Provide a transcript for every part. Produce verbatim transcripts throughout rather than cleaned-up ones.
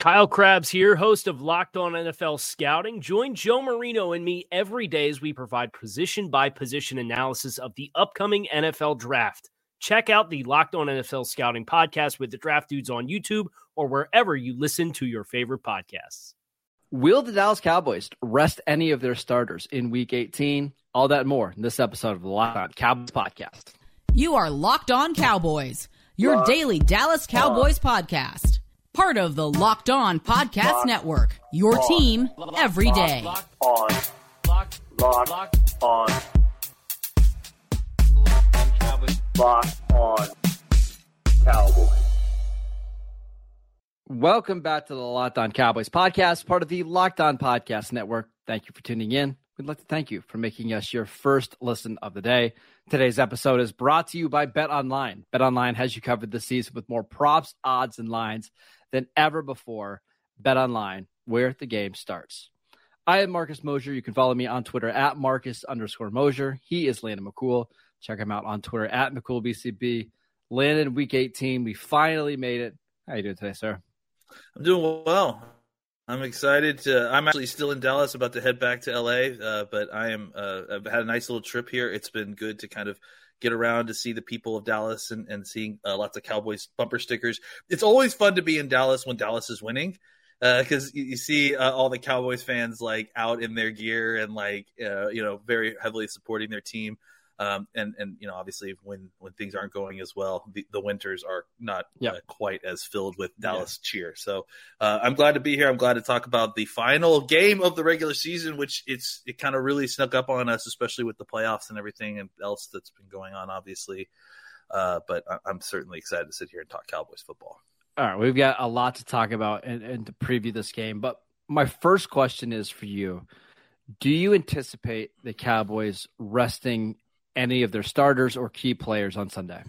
Kyle Crabbs here, host of Locked On N F L Scouting. Join Joe Marino and me every day as we provide position-by-position analysis of the upcoming N F L Draft. Check out the Locked On N F L Scouting podcast with the Draft Dudes on YouTube or wherever you listen to your favorite podcasts. Will the Dallas Cowboys rest any of their starters in Week eighteen? All that and more in this episode of the Locked On Cowboys podcast. You are Locked On Cowboys, your uh, daily Dallas Cowboys uh, podcast. Part of the Locked On Podcast Locked Network, your on. Team every day. Locked On. Locked On. Locked On. Locked On Cowboys. Welcome back to the Locked On Cowboys podcast, part of the Locked On Podcast Network. Thank you for tuning in. We'd like to thank you for making us your first listen of the day. Today's episode is brought to you by BetOnline. BetOnline has you covered this season with more props, odds, and lines than ever before. BetOnline, where the game starts. I am Marcus Mosier. You can follow me on Twitter at Marcus underscore Mosier. He is Landon McCool. Check him out on Twitter at McCoolBCB. Landon, Week eighteen, we finally made it. How are you doing today, sir? I'm doing well. I'm excited. To, I'm actually still in Dallas, about to head back to L A, uh, but I am. Uh, I've had a nice little trip here. It's been good to kind of get around to see the people of Dallas and, and seeing uh, lots of Cowboys bumper stickers. It's always fun to be in Dallas when Dallas is winning because uh, you, you see uh, all the Cowboys fans like out in their gear and like, uh, you know, very heavily supporting their team. Um, and, and, you know, obviously when, when things aren't going as well, the, the winters are not yep. uh, quite as filled with Dallas yeah. cheer. So uh, I'm glad to be here. I'm glad to talk about the final game of the regular season, which it's it kind of really snuck up on us, especially with the playoffs and everything and else that's been going on, obviously. Uh, but I, I'm certainly excited to sit here and talk Cowboys football. All right. We've got a lot to talk about and, and to preview this game. But my first question is for you. Do you anticipate the Cowboys resting any of their starters or key players on Sunday?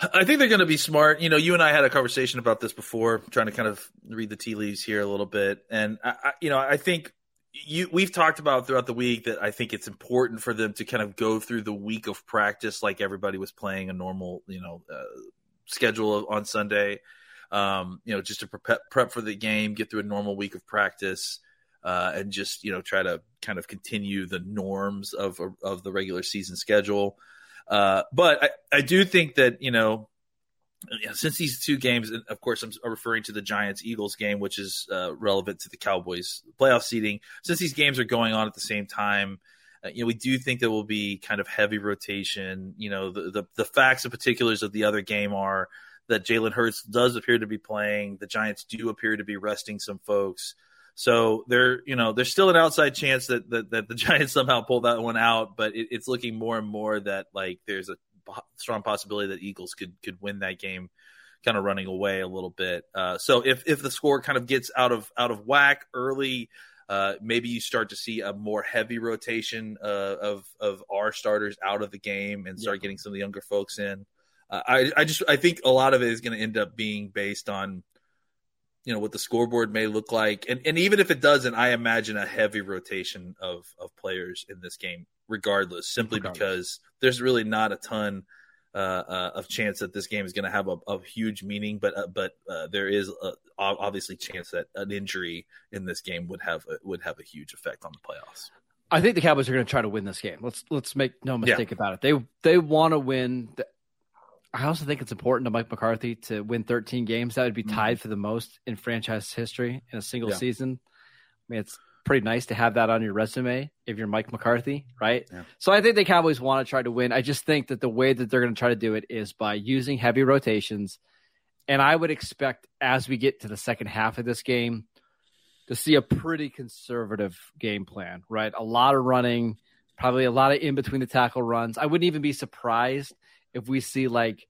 I think they're going to be smart. You know, you and I had a conversation about this before, trying to kind of read the tea leaves here a little bit. And, I, I, you know, I think you we've talked about throughout the week that I think it's important for them to kind of go through the week of practice like everybody was playing a normal, you know, uh, schedule on Sunday, um, you know, just to prep, prep for the game, get through a normal week of practice. Uh, and just, you know, try to kind of continue the norms of of the regular season schedule. Uh, but I, I do think that, you know, since these two games, and of course, I'm referring to the Giants-Eagles game, which is uh, relevant to the Cowboys playoff seeding. Since these games are going on at the same time, uh, you know, we do think there will be kind of heavy rotation. You know, the the, the facts and particulars of the other game are that Jalen Hurts does appear to be playing. The Giants do appear to be resting some folks. So there, you know, there's still an outside chance that that, that the Giants somehow pull that one out, but it, it's looking more and more that like there's a strong possibility that Eagles could could win that game, kind of running away a little bit. Uh, so if if the score kind of gets out of out of whack early, uh, maybe you start to see a more heavy rotation uh, of of our starters out of the game and start yeah. getting some of the younger folks in. Uh, I I just I think a lot of it is going to end up being based on, you know, what the scoreboard may look like. And and even if it doesn't, I imagine a heavy rotation of, of players in this game, regardless, simply regardless. because there's really not a ton uh, uh, of chance that this game is going to have a, a huge meaning. But uh, but uh, there is a, obviously chance that an injury in this game would have a, would have a huge effect on the playoffs. I think the Cowboys are going to try to win this game. Let's let's make no mistake yeah. about it. They they want to win. The- I also think it's important to Mike McCarthy to win thirteen games. That would be tied for the most in franchise history in a single yeah. season. I mean, it's pretty nice to have that on your resume if you're Mike McCarthy, right? Yeah. So I think the Cowboys want to try to win. I just think that the way that they're going to try to do it is by using heavy rotations. And I would expect as we get to the second half of this game to see a pretty conservative game plan, right? A lot of running, probably a lot of in between the tackle runs. I wouldn't even be surprised if we see like,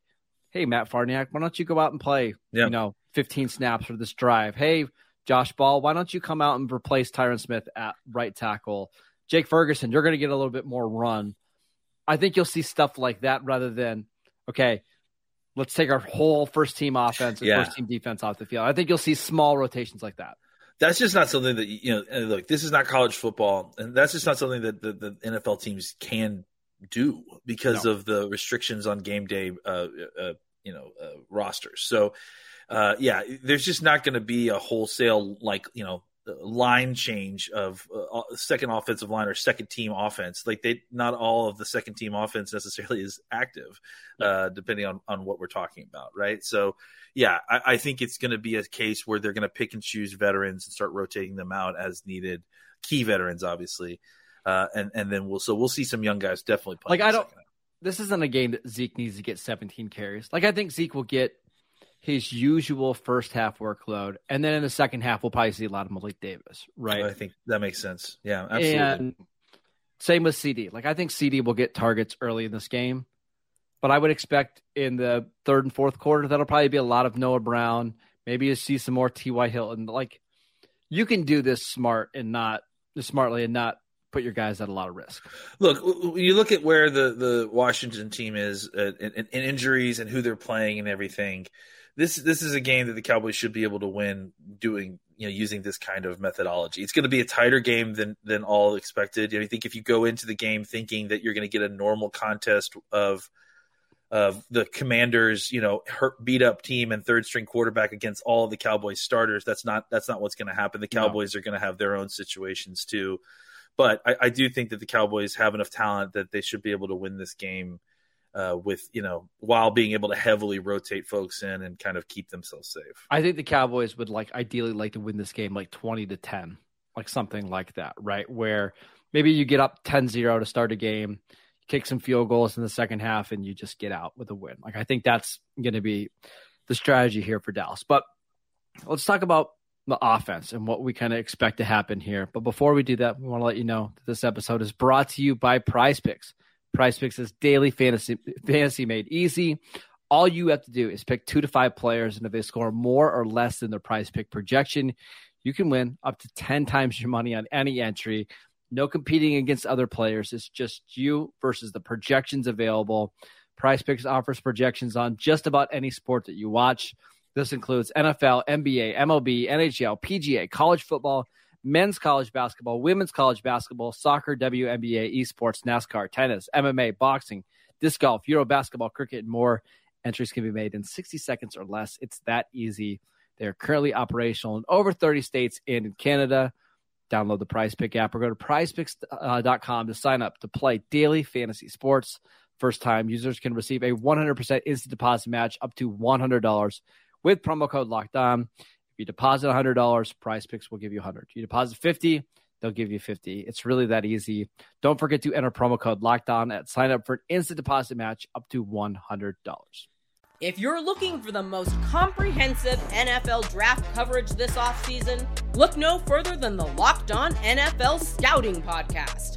hey, Matt Farniok, why don't you go out and play, yeah. you know, fifteen snaps for this drive? Hey, Josh Ball, why don't you come out and replace Tyron Smith at right tackle? Jake Ferguson, you're going to get a little bit more run. I think you'll see stuff like that rather than, okay, let's take our whole first team offense and yeah. first team defense off the field. I think you'll see small rotations like that. That's just not something that, you know, look, this is not college football. And that's just not something that the, the N F L teams can do because no. of the restrictions on game day, uh, uh, you know, uh, rosters. So, uh, yeah, there's just not going to be a wholesale, like, you know, line change of uh, second offensive line or second team offense. Like they, not all of the second team offense necessarily is active, uh, depending on, on what we're talking about. Right. So yeah, I, I think it's going to be a case where they're going to pick and choose veterans and start rotating them out as needed, key veterans, obviously. Uh, and, and then we'll, so we'll see some young guys definitely play. Like I don't, this isn't a game that Zeke needs to get seventeen carries. Like I think Zeke will get his usual first half workload. And then in the second half, we'll probably see a lot of Malik Davis, right? I think that makes sense. Yeah, absolutely. And same with C D. Like, I think C D will get targets early in this game, but I would expect in the third and fourth quarter, that'll probably be a lot of Noah Brown. Maybe you see some more T Y. Hilton. Like, you can do this smart and not smartly and not put your guys at a lot of risk. Look, when you look at where the, the Washington team is uh, and, and injuries and who they're playing and everything, This this is a game that the Cowboys should be able to win doing, you know, using this kind of methodology. It's going to be a tighter game than than all expected. You know, I think if you go into the game thinking that you're going to get a normal contest of of the Commanders, you know, hurt, beat up team and third string quarterback against all of the Cowboys starters, that's not that's not what's going to happen. The Cowboys no. are going to have their own situations too, but I, I do think that the Cowboys have enough talent that they should be able to win this game. Uh, with, you know, while being able to heavily rotate folks in and kind of keep themselves safe. I think the Cowboys would like ideally like to win this game like twenty to ten, like something like that, right? Where maybe you get up ten zero to start a game, kick some field goals in the second half, and you just get out with a win. Like I think that's going to be the strategy here for Dallas. But let's talk about the offense and what we kind of expect to happen here. But before we do that, we want to let you know that this episode is brought to you by PrizePicks. PrizePicks is daily fantasy fantasy made easy. All you have to do is pick two to five players, and if they score more or less than their PrizePicks projection, you can win up to ten times your money on any entry. No competing against other players. It's just you versus the projections available. PrizePicks offers projections on just about any sport that you watch. This includes N F L, N B A, M L B, N H L, P G A, college football, men's college basketball, women's college basketball, soccer, W N B A, esports, NASCAR, tennis, M M A, boxing, disc golf, Euro basketball, cricket, and more. Entries can be made in sixty seconds or less. It's that easy. They're currently operational in over thirty states and in Canada. Download the PrizePick app or go to prize picks dot com to sign up to play daily fantasy sports. First time users can receive a one hundred percent instant deposit match up to one hundred dollars with promo code LOCKEDON. You deposit one hundred dollars, PrizePicks will give you one hundred dollars. You deposit fifty dollars, they'll give you fifty dollars. It's really that easy. Don't forget to enter promo code LOCKEDON at sign up for an instant deposit match up to one hundred dollars. If you're looking for the most comprehensive N F L draft coverage this offseason, look no further than the Locked On N F L Scouting Podcast.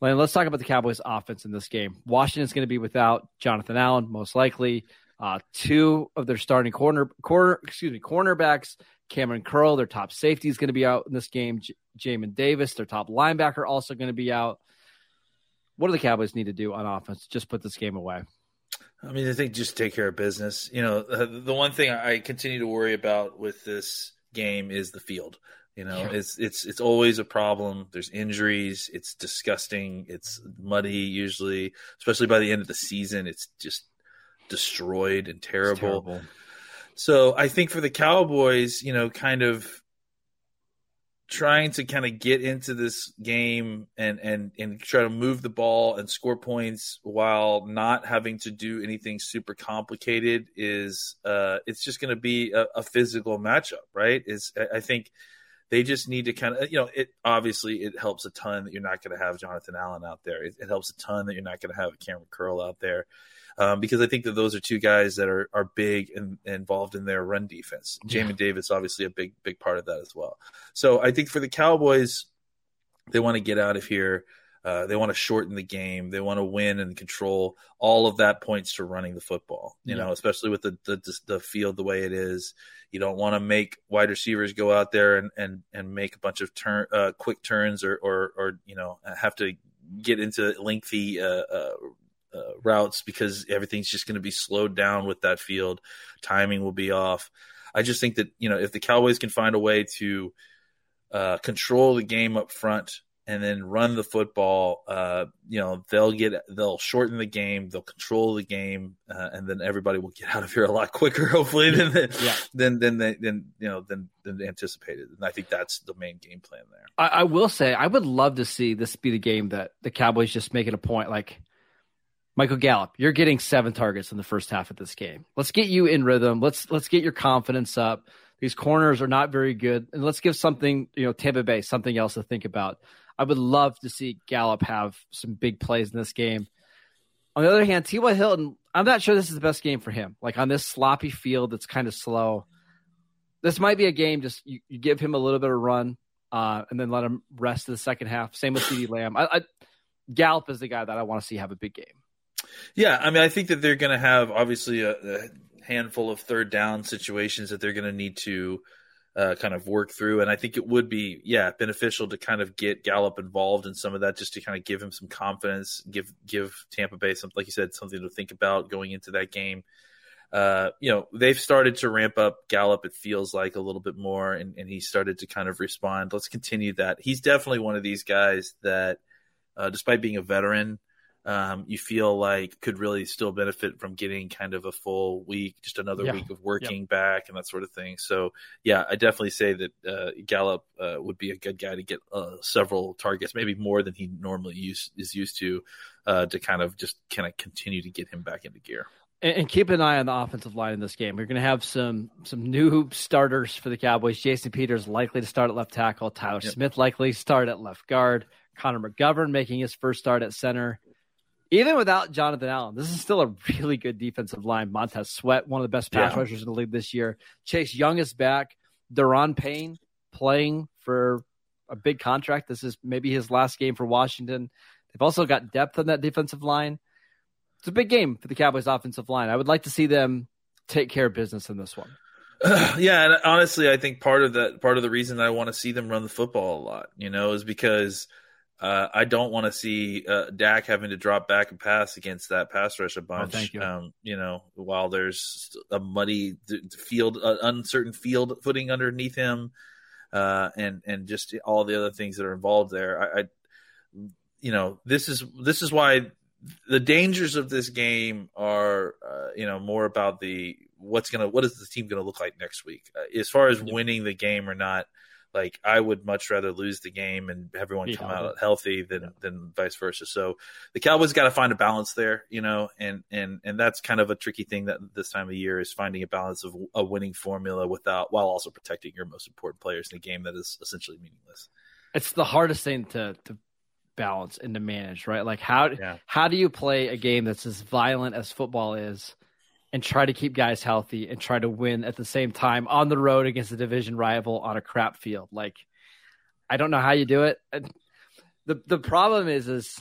Lane, let's talk about the Cowboys' offense in this game. Washington's going to be without Jonathan Allen, most likely. Uh, two of their starting corner, corner, excuse me, cornerbacks, Cameron Curl, their top safety, is going to be out in this game. J- Jamin Davis, their top linebacker, also going to be out. What do the Cowboys need to do on offense? Just put this game away. I mean, I think just take care of business. You know, uh, the one thing I continue to worry about with this game is the field. You know, yeah. it's it's it's always a problem. There's injuries. It's disgusting. It's muddy usually, especially by the end of the season. It's just destroyed and terrible. terrible. So I think for the Cowboys, you know, kind of trying to kind of get into this game and, and, and try to move the ball and score points while not having to do anything super complicated is uh, it's just going to be a, a physical matchup, right? It's, I think they just need to kind of, you know, it obviously it helps a ton that you're not going to have Jonathan Allen out there. It, it helps a ton that you're not going to have Cameron Curl out there. Um, because I think that those are two guys that are, are big and, and involved in their run defense. Jamin yeah. Davis, obviously a big, big part of that as well. So I think for the Cowboys, they want to get out of here. Uh, they want to shorten the game. They want to win and control. All of that points to running the football, you yeah. know, especially with the, the the field the way it is. You don't want to make wide receivers go out there and, and, and make a bunch of turn uh, quick turns or, or, or, you know, have to get into lengthy uh, uh Uh, routes because everything's just going to be slowed down with that field. Timing will be off. I just think that, you know, if the Cowboys can find a way to uh, control the game up front and then run the football, uh, you know, they'll get, they'll shorten the game, they'll control the game, uh, and then everybody will get out of here a lot quicker, hopefully, than than yeah. than, than, than, than you know than, than anticipated. And I think that's the main game plan there. I, I will say, I would love to see this be the game that the Cowboys just make it a point, like. Michael Gallup, you're getting seven targets in the first half of this game. Let's get you in rhythm. Let's let's get your confidence up. These corners are not very good, and let's give something, you know, Tampa Bay something else to think about. I would love to see Gallup have some big plays in this game. On the other hand, T Y. Hilton, I'm not sure this is the best game for him. Like on this sloppy field that's kind of slow, this might be a game just you, you give him a little bit of run uh, and then let him rest in the second half. Same with CeeDee Lamb. I, I, Gallup is the guy that I want to see have a big game. Yeah, I mean, I think that they're going to have obviously a, a handful of third down situations that they're going to need to uh, kind of work through. And I think it would be, yeah, beneficial to kind of get Gallup involved in some of that just to kind of give him some confidence, give give Tampa Bay, some, like you said, something to think about going into that game. Uh, you know, they've started to ramp up Gallup, it feels like, a little bit more, and, and he started to kind of respond. Let's continue that. He's definitely one of these guys that, uh, despite being a veteran, Um, you feel like could really still benefit from getting kind of a full week, just another yeah. week of working yep. back and that sort of thing. So, yeah, I definitely say that uh, Gallup uh, would be a good guy to get uh, several targets, maybe more than he normally use, is used to, uh, to kind of just kind of continue to get him back into gear. And, and keep an eye on the offensive line in this game. We're going to have some some new starters for the Cowboys. Jason Peters likely to start at left tackle. Tyler yep. Smith likely to start at left guard. Connor McGovern making his first start at center. Even without Jonathan Allen, this is still a really good defensive line. Montez Sweat, one of the best pass yeah. rushers in the league this year. Chase Young is back. Deron Payne playing for a big contract. This is maybe his last game for Washington. They've also got depth on that defensive line. It's a big game for the Cowboys offensive line. I would like to see them take care of business in this one. Uh, yeah, and honestly, I think part of the, part of the reason that I want to see them run the football a lot, you know, is because – Uh, I don't want to see uh, Dak having to drop back and pass against that pass rush a bunch. Oh, thank you. Um, you know, while there's a muddy field, uh, uncertain field footing underneath him, uh, and and just all the other things that are involved there. I, I, you know, this is this is why the dangers of this game are, uh, you know, more about the what's gonna what is the team gonna look like next week uh, as far as winning the game or not. Like, I would much rather lose the game and everyone come yeah. out healthy than, yeah. than vice versa. So the Cowboys got to find a balance there, you know, and, and, and that's kind of a tricky thing that this time of year is finding a balance of a winning formula without, while also protecting your most important players in a game that is essentially meaningless. It's the hardest thing to, to balance and to manage, right? Like how, yeah. how do you play a game that's as violent as football is and try to keep guys healthy and try to win at the same time on the road against a division rival on a crap field? Like, I don't know how you do it. And the the problem is, is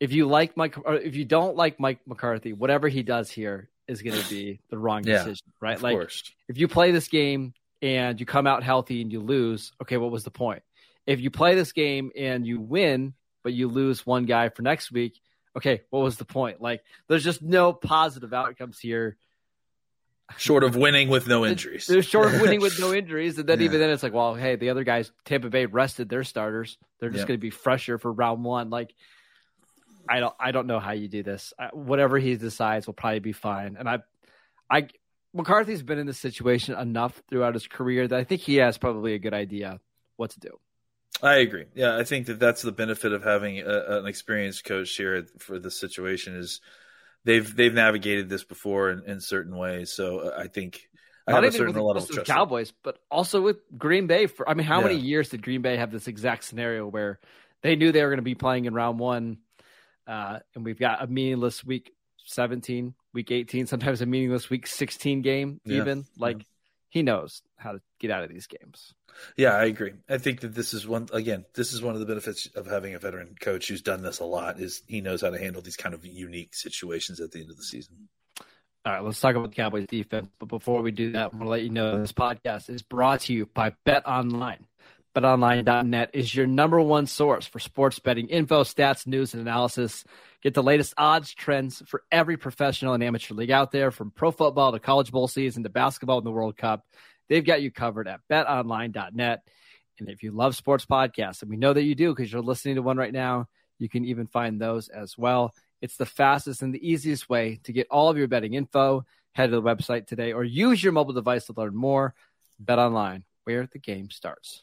if you like Mike, or if you don't like Mike McCarthy, whatever he does here is going to be the wrong decision, yeah, right? Like course. If you play this game and you come out healthy and you lose, okay, what was the point? If you play this game and you win, but you lose one guy for next week, okay, what was the point? Like, there's just no positive outcomes here. Short of winning with no injuries. They're short of winning with no injuries. And then yeah. even then it's like, well, hey, the other guys, Tampa Bay rested their starters. They're just yep. going to be fresher for round one. Like, I don't I don't know how you do this. I, whatever he decides will probably be fine. And I, I McCarthy's been in this situation enough throughout his career that I think he has probably a good idea what to do. I agree. Yeah, I think that that's the benefit of having a, an experienced coach here for this situation is they've they've navigated this before in, in certain ways. So I think I Not have a certain with, level of trust. Cowboys, but also with Green Bay. For I mean, how yeah. many years did Green Bay have this exact scenario where they knew they were going to be playing in round one, uh, and we've got a meaningless week seventeen, week eighteen, sometimes a meaningless week sixteen game even. Yeah. Like yeah. he knows how to get out of these games. Yeah, I agree. I think that this is one, again, this is one of the benefits of having a veteran coach who's done this a lot is he knows how to handle these kind of unique situations at the end of the season. All right, let's talk about the Cowboys defense. But before we do that, I want to let you know this podcast is brought to you by BetOnline. BetOnline dot net is your number one source for sports betting info, stats, news, and analysis. Get the latest odds, trends for every professional and amateur league out there, from pro football to college bowl season to basketball and the World Cup. They've got you covered at BetOnline dot net. And if you love sports podcasts, and we know that you do because you're listening to one right now, you can even find those as well. It's the fastest and the easiest way to get all of your betting info. Head to the website today or use your mobile device to learn more. BetOnline, where the game starts.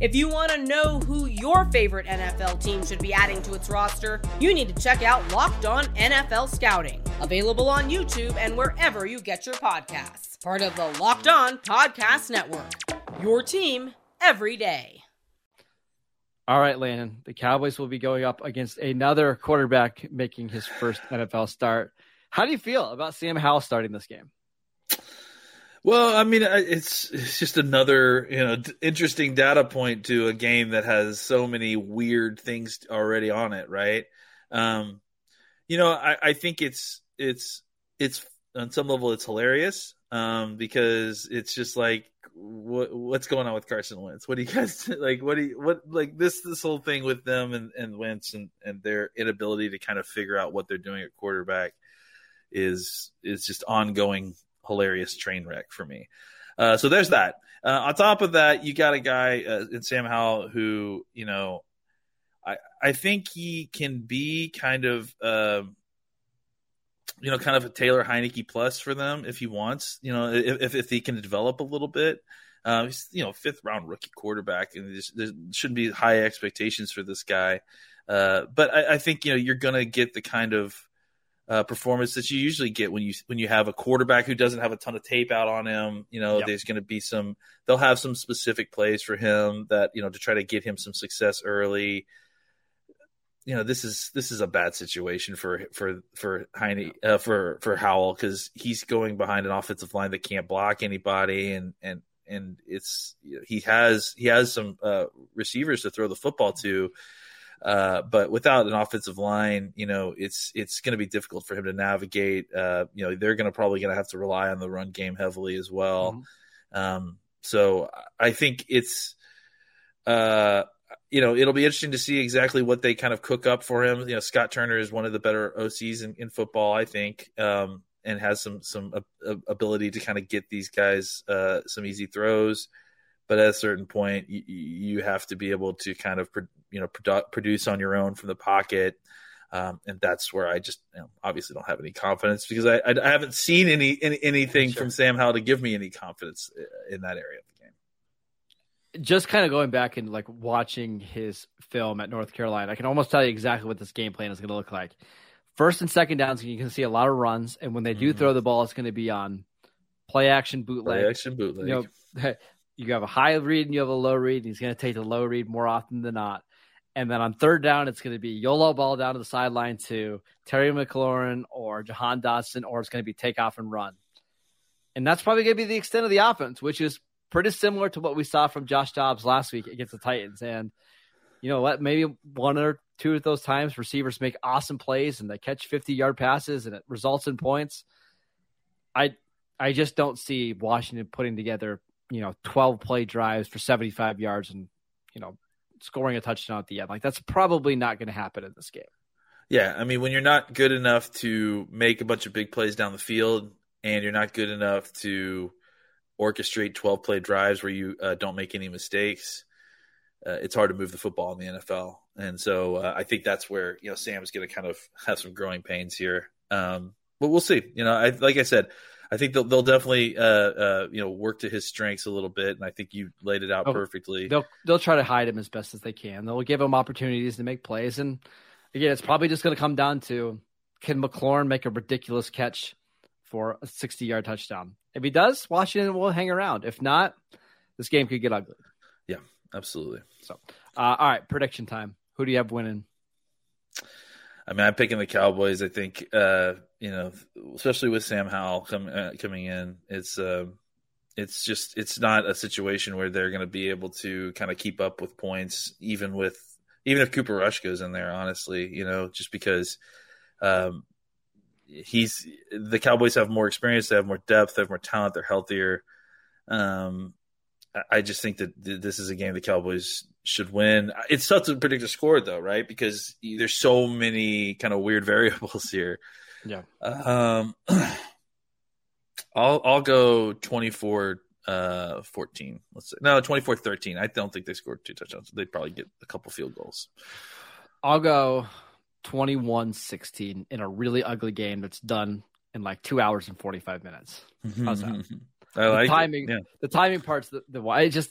If you want to know who your favorite N F L team should be adding to its roster, you need to check out Locked On N F L Scouting, available on YouTube and wherever you get your podcasts. Part of the Locked On Podcast Network, your team every day. All right, Landon, the Cowboys will be going up against another quarterback making his first N F L start. How do you feel about Sam Howell starting this game? Well, I mean, it's it's just another, you know, interesting data point to a game that has so many weird things already on it, right? Um, you know, I, I think it's it's it's on some level it's hilarious um, because it's just like, What, what's going on with Carson Wentz? What do you guys like? What do you what like this this whole thing with them and, and Wentz and, and their inability to kind of figure out what they're doing at quarterback is is just ongoing hilarious train wreck for me. Uh, so there's that. Uh, on top of that, you got a guy uh, in Sam Howell who you know I I think he can be kind of. Uh, you know, kind of a Taylor Heineke plus for them if he wants, you know, if if he can develop a little bit. Uh, he's, you know, fifth round rookie quarterback, and there's, there shouldn't be high expectations for this guy. Uh, but I, I think, you know, you're going to get the kind of uh, performance that you usually get when you when you have a quarterback who doesn't have a ton of tape out on him. You know, yep. there's going to be some – they'll have some specific plays for him that, you know, to try to get him some success early. You know, this is this is a bad situation for for for Heine, uh, for for Howell because he's going behind an offensive line that can't block anybody, and and and it's he has he has some uh, receivers to throw the football to, uh, but without an offensive line, you know, it's it's going to be difficult for him to navigate. Uh, you know, they're going to probably going to have to rely on the run game heavily as well. Mm-hmm. Um, so I think it's. Uh, You know, it'll be interesting to see exactly what they kind of cook up for him. You know, Scott Turner is one of the better O Cs in, in football, I think, um, and has some some uh, ability to kind of get these guys uh, some easy throws. But at a certain point, you, you have to be able to kind of, you know, produ- produce on your own from the pocket. Um, and that's where I just you know, obviously don't have any confidence because I, I haven't seen any, any anything sure. from Sam Howell to give me any confidence in that area. Just kind of going back and like watching his film at North Carolina, I can almost tell you exactly what this game plan is going to look like. First and second downs, you can see a lot of runs, and when they do mm-hmm. throw the ball, it's going to be on play action bootleg. Play action bootleg. You know, you have a high read and you have a low read, and he's going to take the low read more often than not. And then on third down, it's going to be YOLO ball down to the sideline to Terry McLaurin or Jahan Dotson, or it's going to be takeoff and run. And that's probably going to be the extent of the offense, which is pretty similar to what we saw from Josh Dobbs last week against the Titans. And you know what? Maybe one or two of those times receivers make awesome plays and they catch fifty-yard passes and it results in points. I I just don't see Washington putting together, you know, twelve-play drives for seventy-five yards and, you know, scoring a touchdown at the end. Like, that's probably not going to happen in this game. Yeah, I mean, when you're not good enough to make a bunch of big plays down the field and you're not good enough to orchestrate twelve-play drives where you uh, don't make any mistakes, uh, it's hard to move the football in the N F L. And so uh, I think that's where, you know, Sam is going to kind of have some growing pains here. Um, but we'll see. You know, I, like I said, I think they'll, they'll definitely, uh, uh, you know, work to his strengths a little bit. And I think you laid it out oh, perfectly. They'll they'll try to hide him as best as they can. They'll give him opportunities to make plays. And again, it's probably just going to come down to, can McLaurin make a ridiculous catch for a sixty-yard touchdown? If he does, Washington will hang around. If not, this game could get ugly. Yeah, absolutely. So, uh, all right, prediction time. Who do you have winning? I mean, I'm picking the Cowboys. I think, uh, you know, especially with Sam Howell com- uh, coming in, it's uh, it's just it's not a situation where they're going to be able to kind of keep up with points, even with even if Cooper Rush goes in there. Honestly, you know, just because um, he's the Cowboys have more experience, they have more depth, they have more talent, they're healthier. Um, I just think that this is a game the Cowboys should win. It's tough to predict a score, though, right? Because there's so many kind of weird variables here. Yeah. Um, I'll I'll go twenty-four fourteen. Uh, let's say no twenty-four thirteen. I don't think they scored two touchdowns. They'd probably get a couple field goals. I'll go twenty-one sixteen in a really ugly game that's done in like two hours and forty-five minutes. How's that? I like the timing, yeah. the timing part's the, the why. It just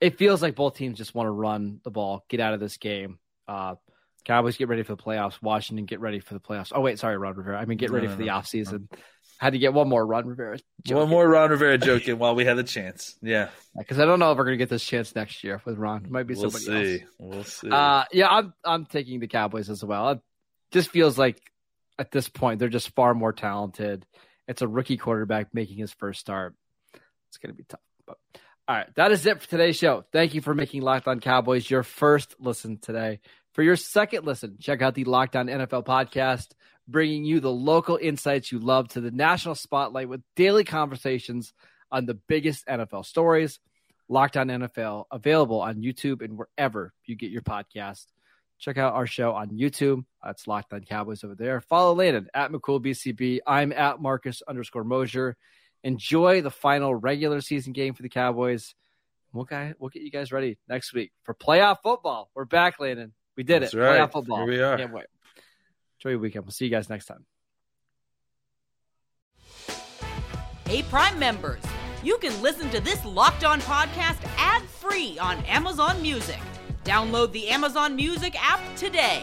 it feels like both teams just want to run the ball, get out of this game. Uh, Cowboys get ready for the playoffs. Washington get ready for the playoffs. Oh wait, sorry, Ron Rivera. I mean, get ready no, no, for the no, offseason. No. Had to get one more Ron Rivera. Joking. One more Ron Rivera joking while we had the chance. Yeah, because I don't know if we're gonna get this chance next year with Ron. It might be we'll somebody see. else. We'll see. Uh, yeah, I'm I'm taking the Cowboys as well. It just feels like at this point they're just far more talented. It's a rookie quarterback making his first start. It's going to be tough. But all right, that is it for today's show. Thank you for making Locked On Cowboys your first listen today. For your second listen, check out the Locked On N F L podcast, bringing you the local insights you love to the national spotlight with daily conversations on the biggest N F L stories. Locked On N F L, available on YouTube and wherever you get your podcast. Check out our show on YouTube. That's Locked On Cowboys over there. Follow Landon at McCoolBCB. I'm at Marcus underscore Mosier. Enjoy the final regular season game for the Cowboys. We'll, guy, we'll get you guys ready next week for playoff football. We're back, Landon. We did That's it. Right. Playoff football. Here we are. Can't wait. Enjoy your weekend. We'll see you guys next time. Hey, Prime members. You can listen to this Locked On podcast ad-free on Amazon Music. Download the Amazon Music app today.